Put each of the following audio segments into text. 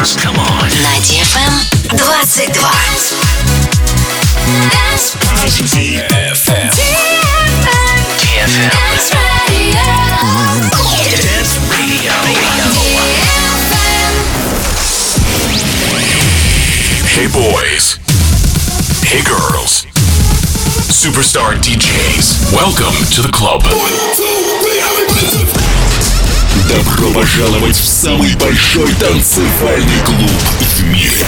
на DFM 22. DFM. Dance Radio. Dance Radio. Hey boys. Hey girls. Superstar DJs. Welcome to the club. Добро пожаловать в самый большой танцевальный клуб в мире.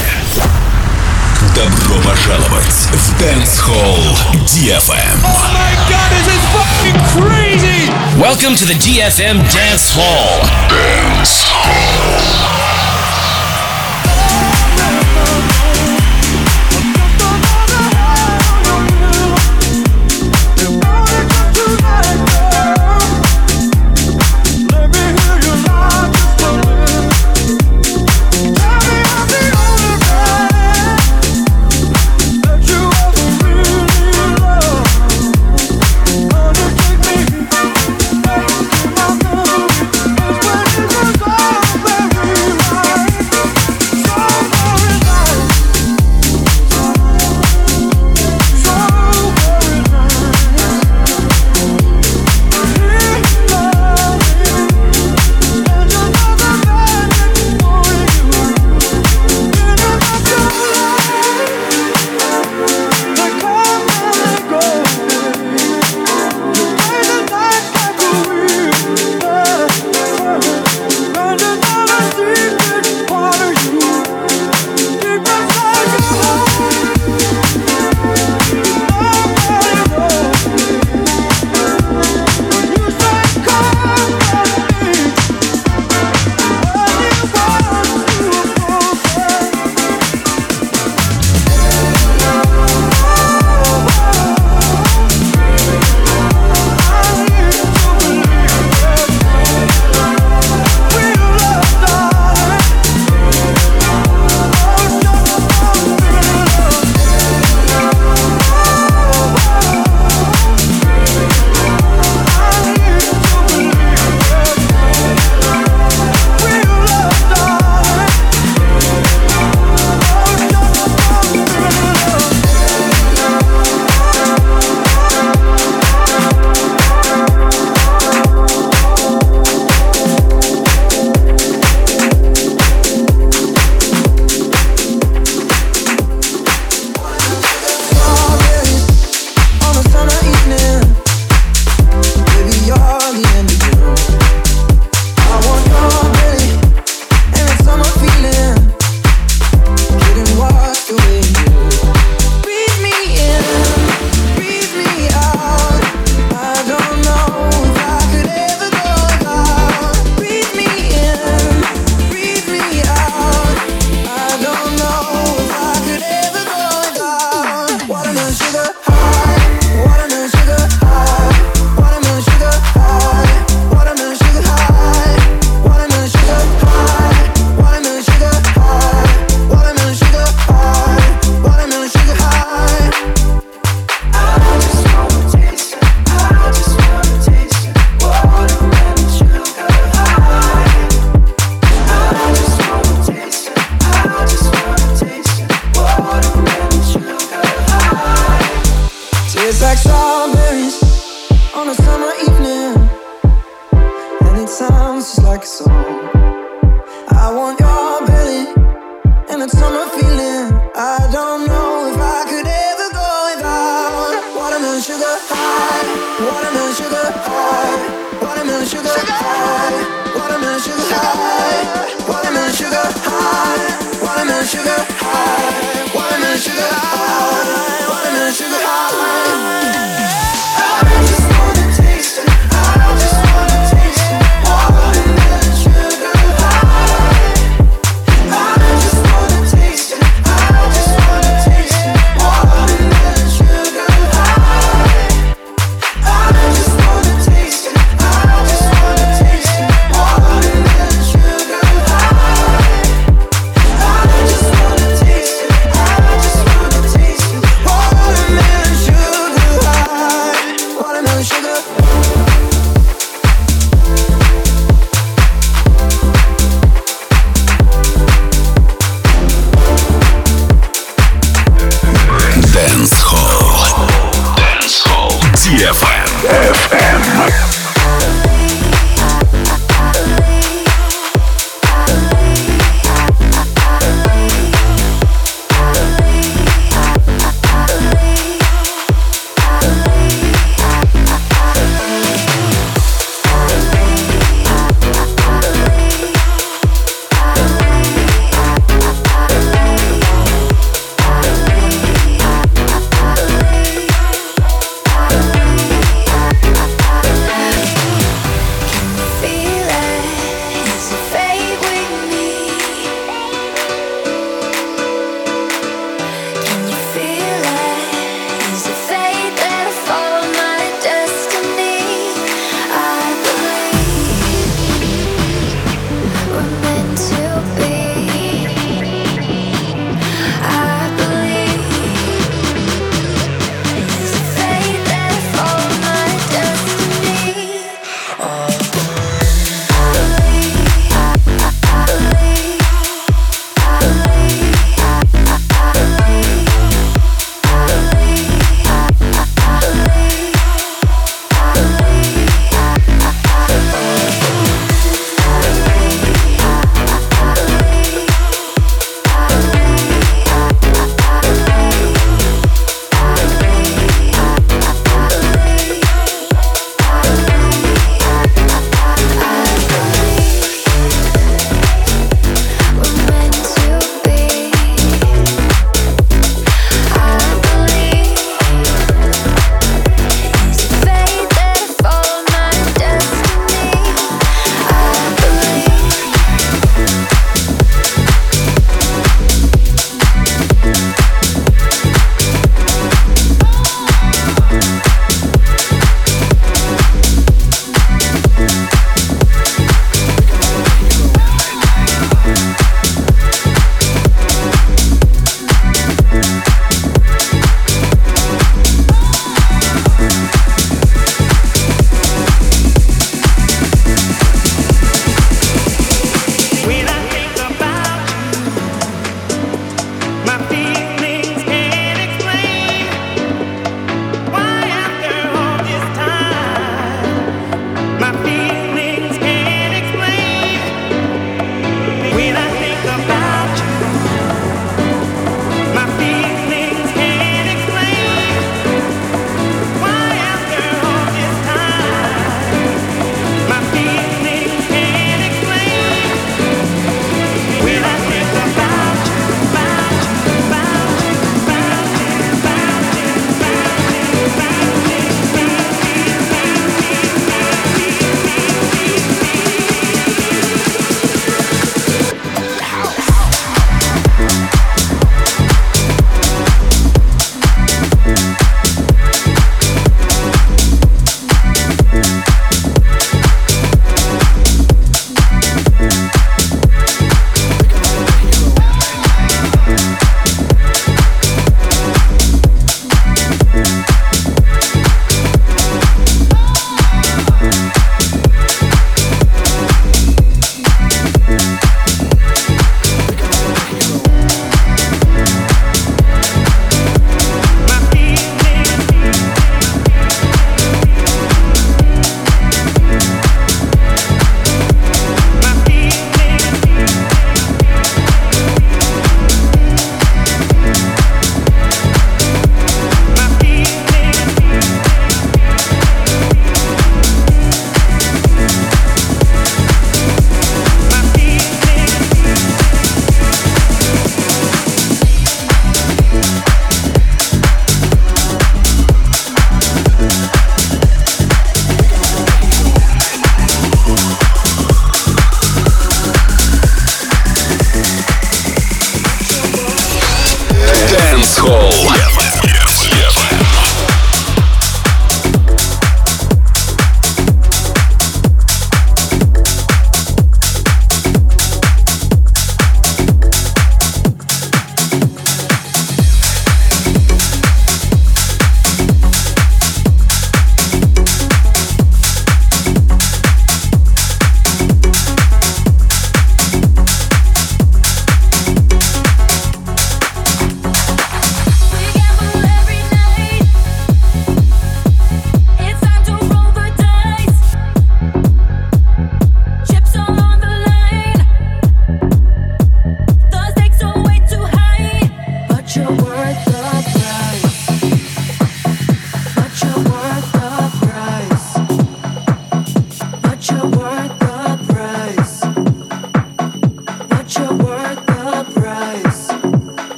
Добро пожаловать в Dancehall DFM. Oh my God, this is fucking crazy! Welcome to the DFM Dancehall. Dancehall.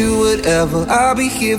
do whatever. I'll be here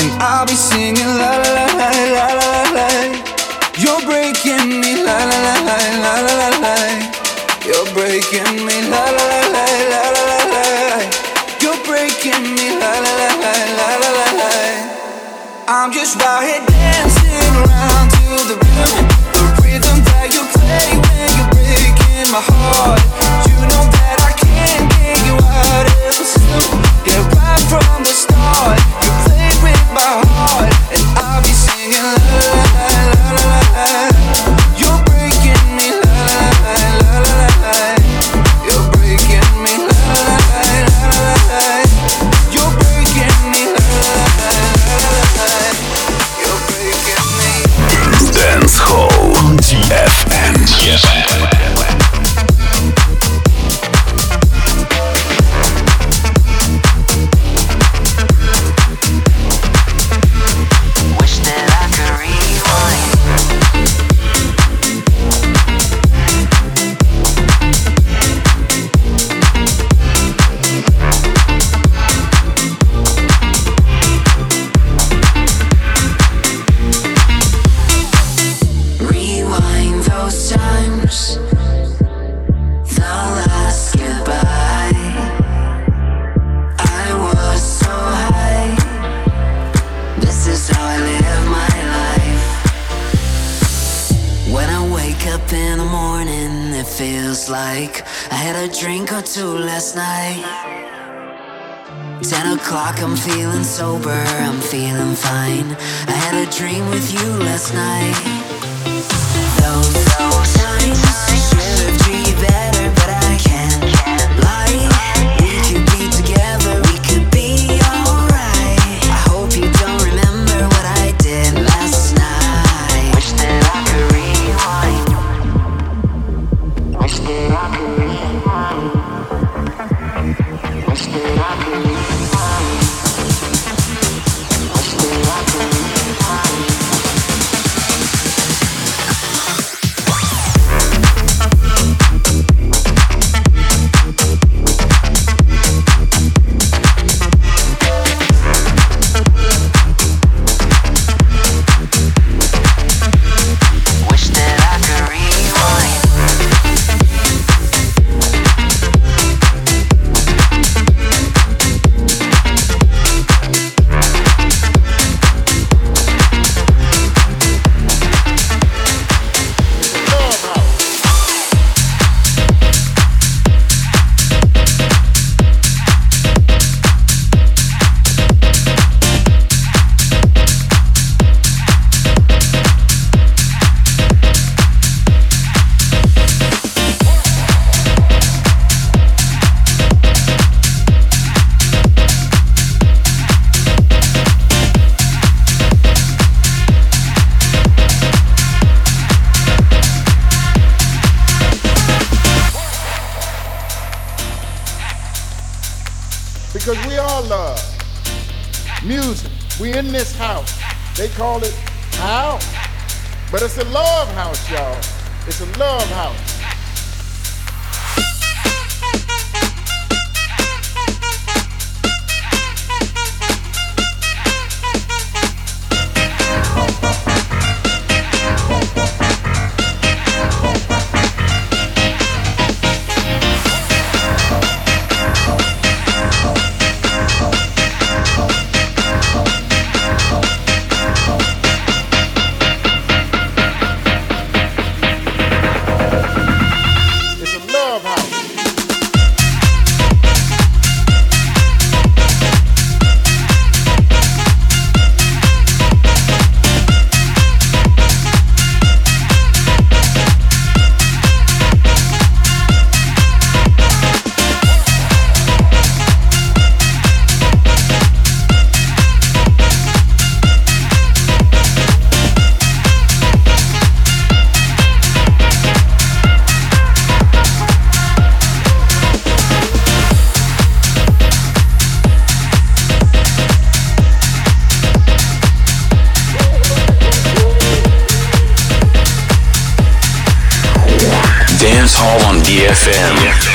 and I'll be singing la la la la la la. You're breaking me la la la la la la la. You're breaking me la la la la la la la. You're breaking me la la la la la la la. I'm just out here dancing around to the rhythm, the rhythm that you play when you're breaking my heart. You know that I can't get you out of the system. Yeah, right from the start, you played with my heart, and I'll be singing la la la la la. You're breaking me la la la la la. You're breaking me la la la la la. You're breaking me la la la la la. You're breaking me. Dancehall on TFM. I'm feeling sober, I'm feeling fine. I had a dream with you last night. Call it house, but it's a love house, y'all. It's a love house. Dance Hall on DFM. Dance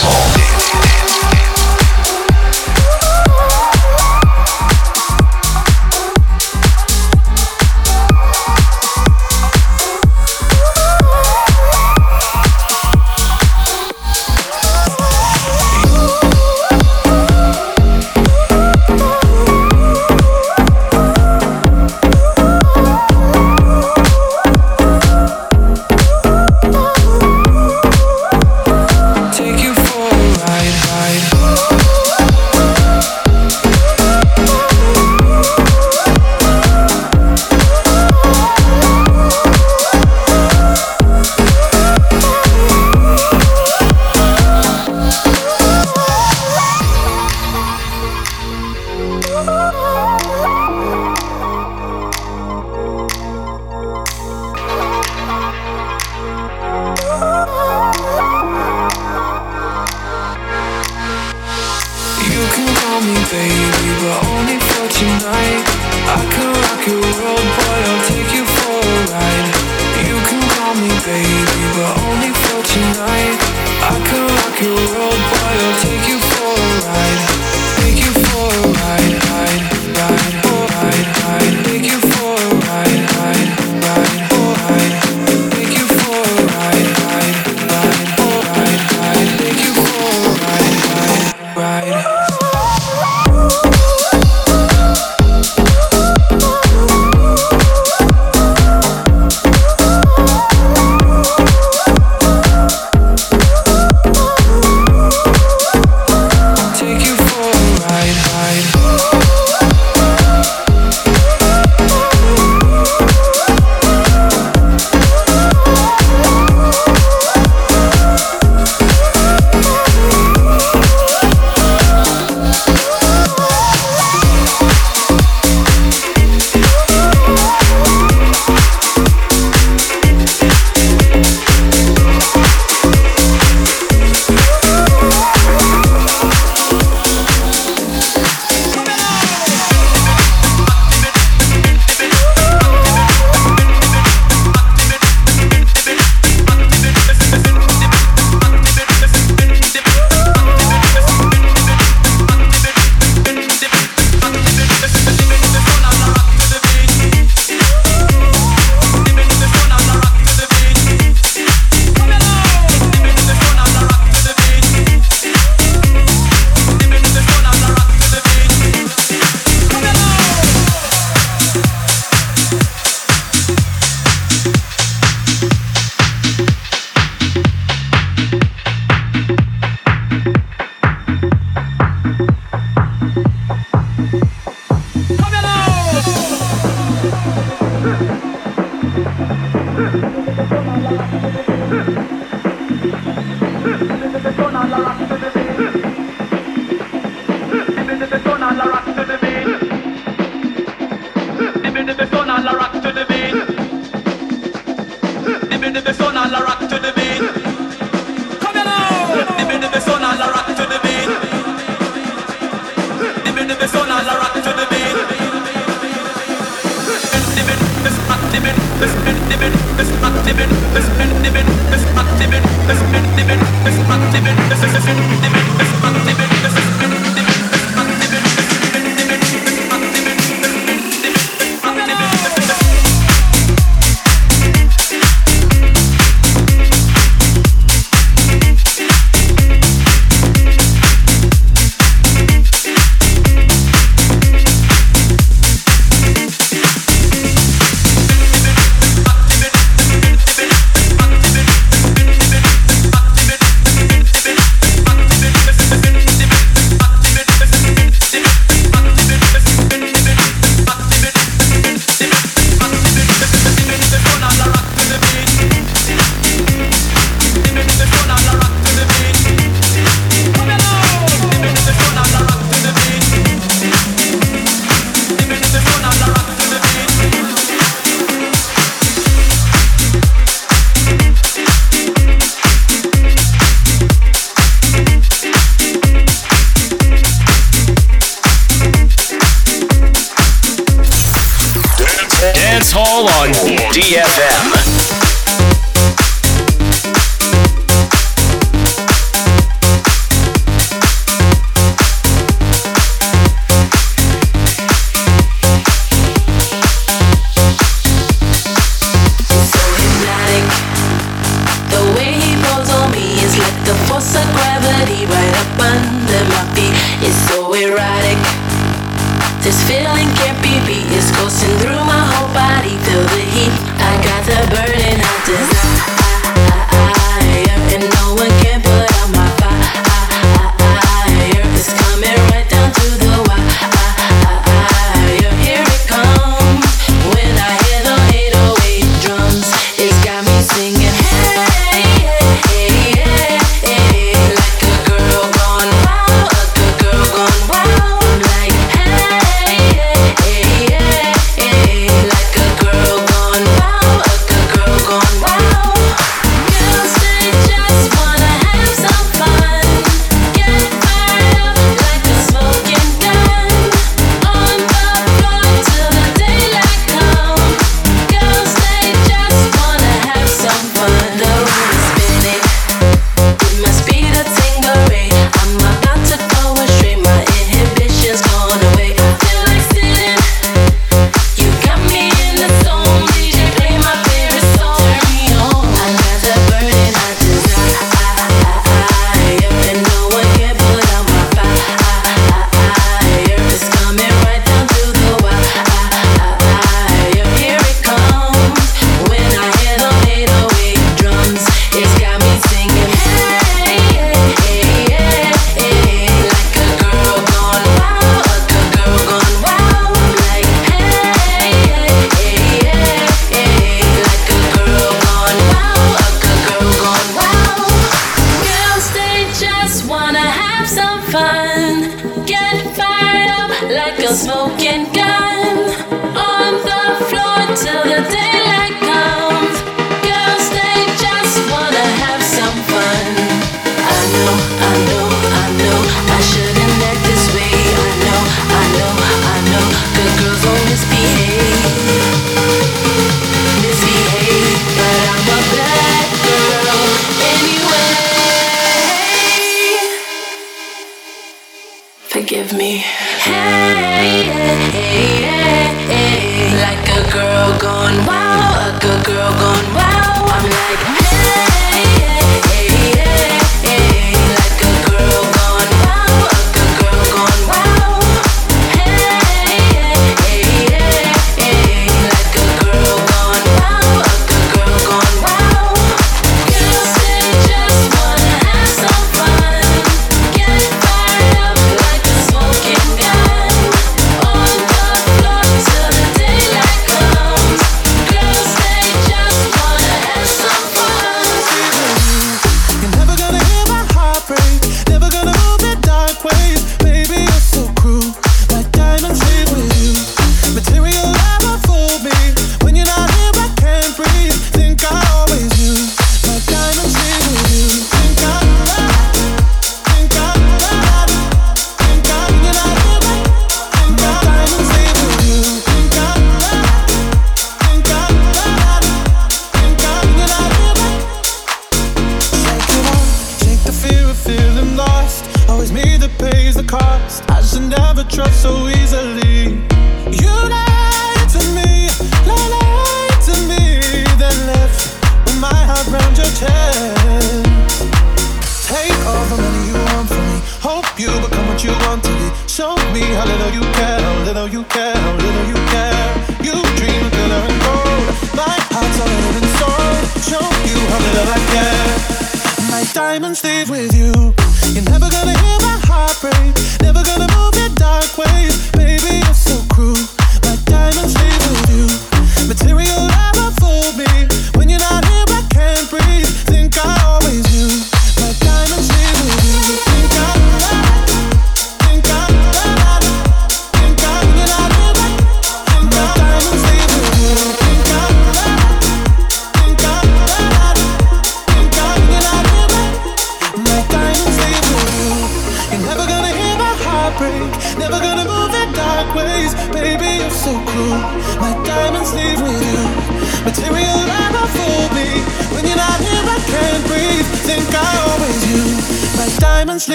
Hall. Hey!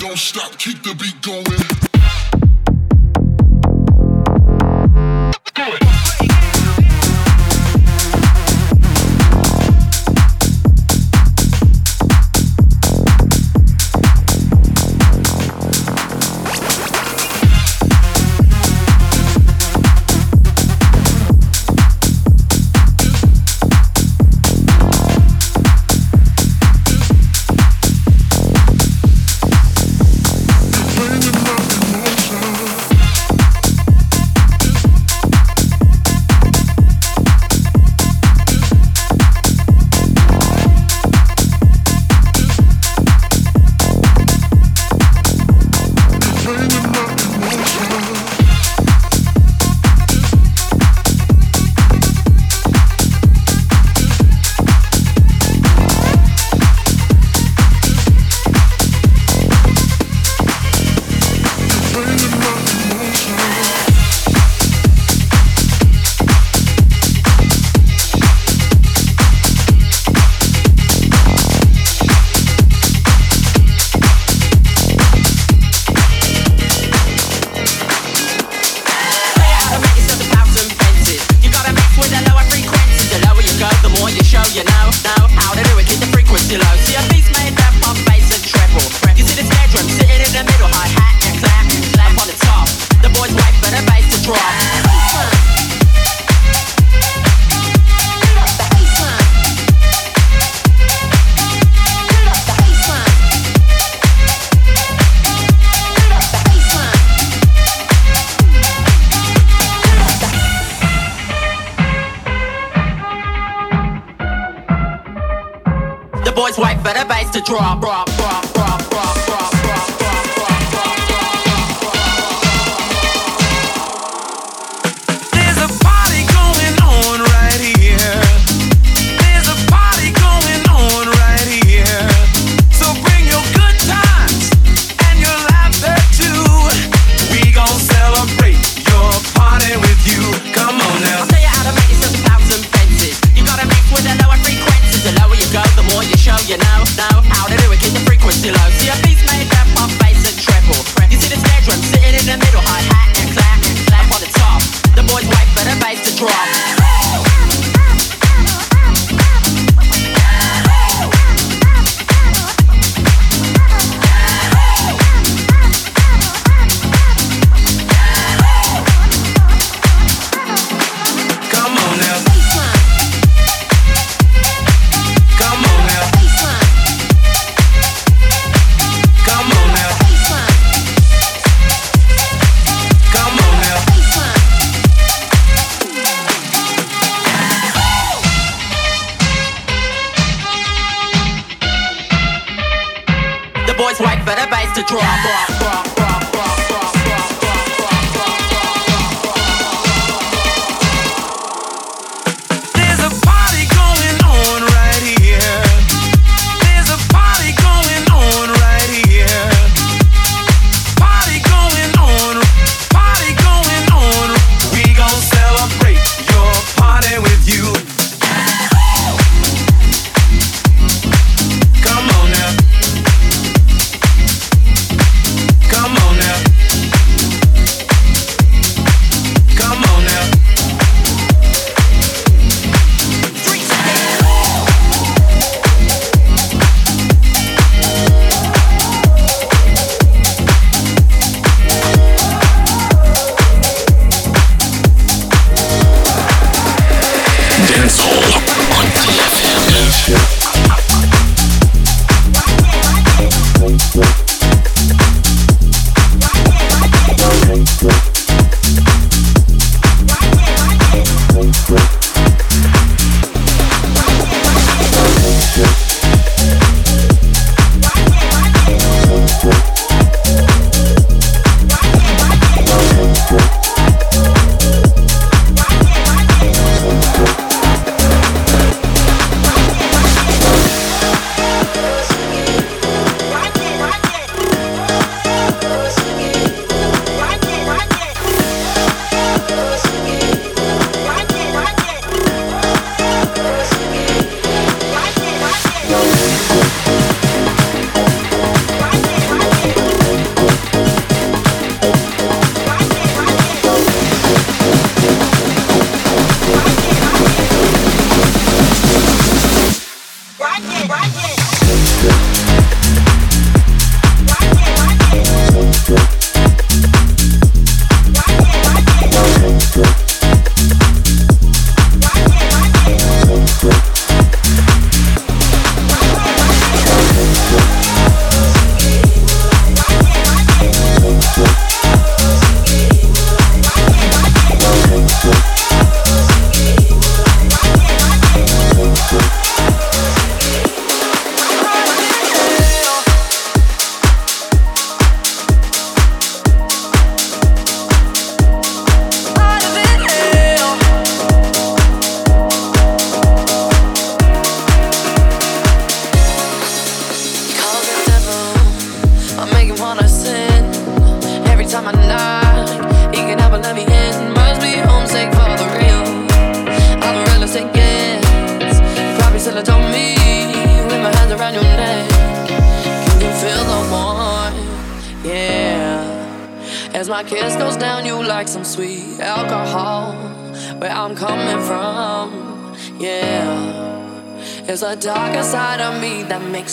Don't stop, keep the beat going. boys wipe for the bass to drop, drop, drop, drop, drop, drop, drop, drop, drop. There's a party going on right here. There's a party going on right here. So bring your good times and your laughter too. We gon' celebrate your party with you. Come on now. I'll tell you how to make it 6,000 fences. You gotta mix with a lower frequency. The lower you go, the more you show you know how to do it, keep the frequency low. See a beat's made up of bass and treble. You see the snare drum sitting in the middle, hi-hat and clap, clap on the top. The boys wait for the bass to drop. Boys wait for the bass to drop, drop, drop, drop, drop, drop, drop, drop, drop. There's a party going on right here. There's a party going on right here. Party going on, party going on. We gon' celebrate your party with you.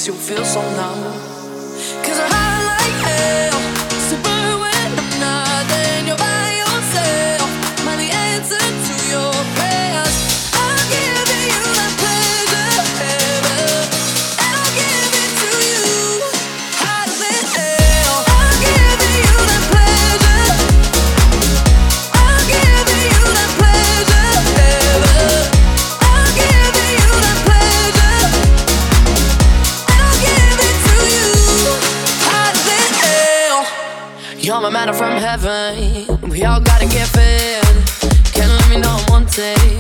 You feel so numb. heaven. We all gotta get fed. Can't let me know I'm one take.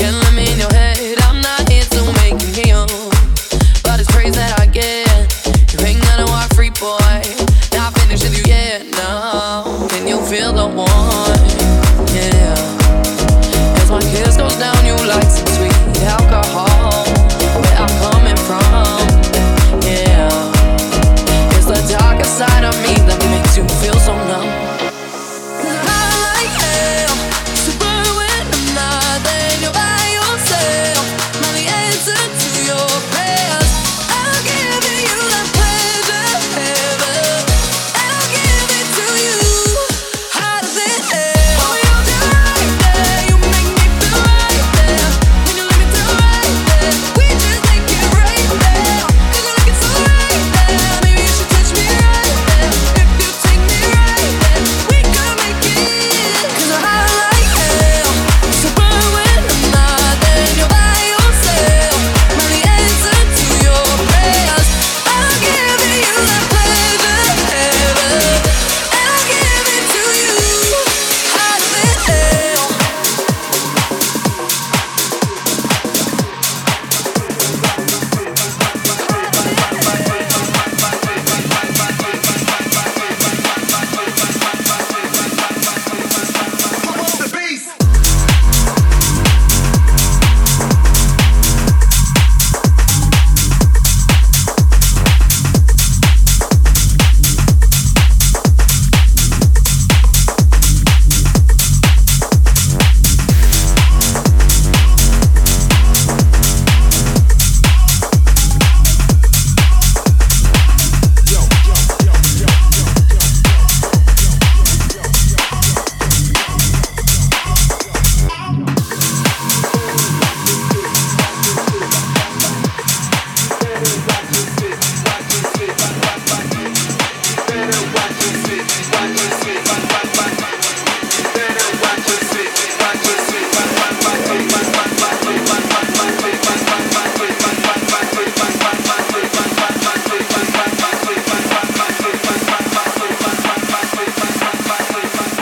Can't let me in your head. I'm not here to make you kneel, but it's praise that I get. You ain't gonna walk free, boy. Not finished with you yet, no. Can you feel the warmth? Yeah. As my kiss goes down, you like some sweet alcohol.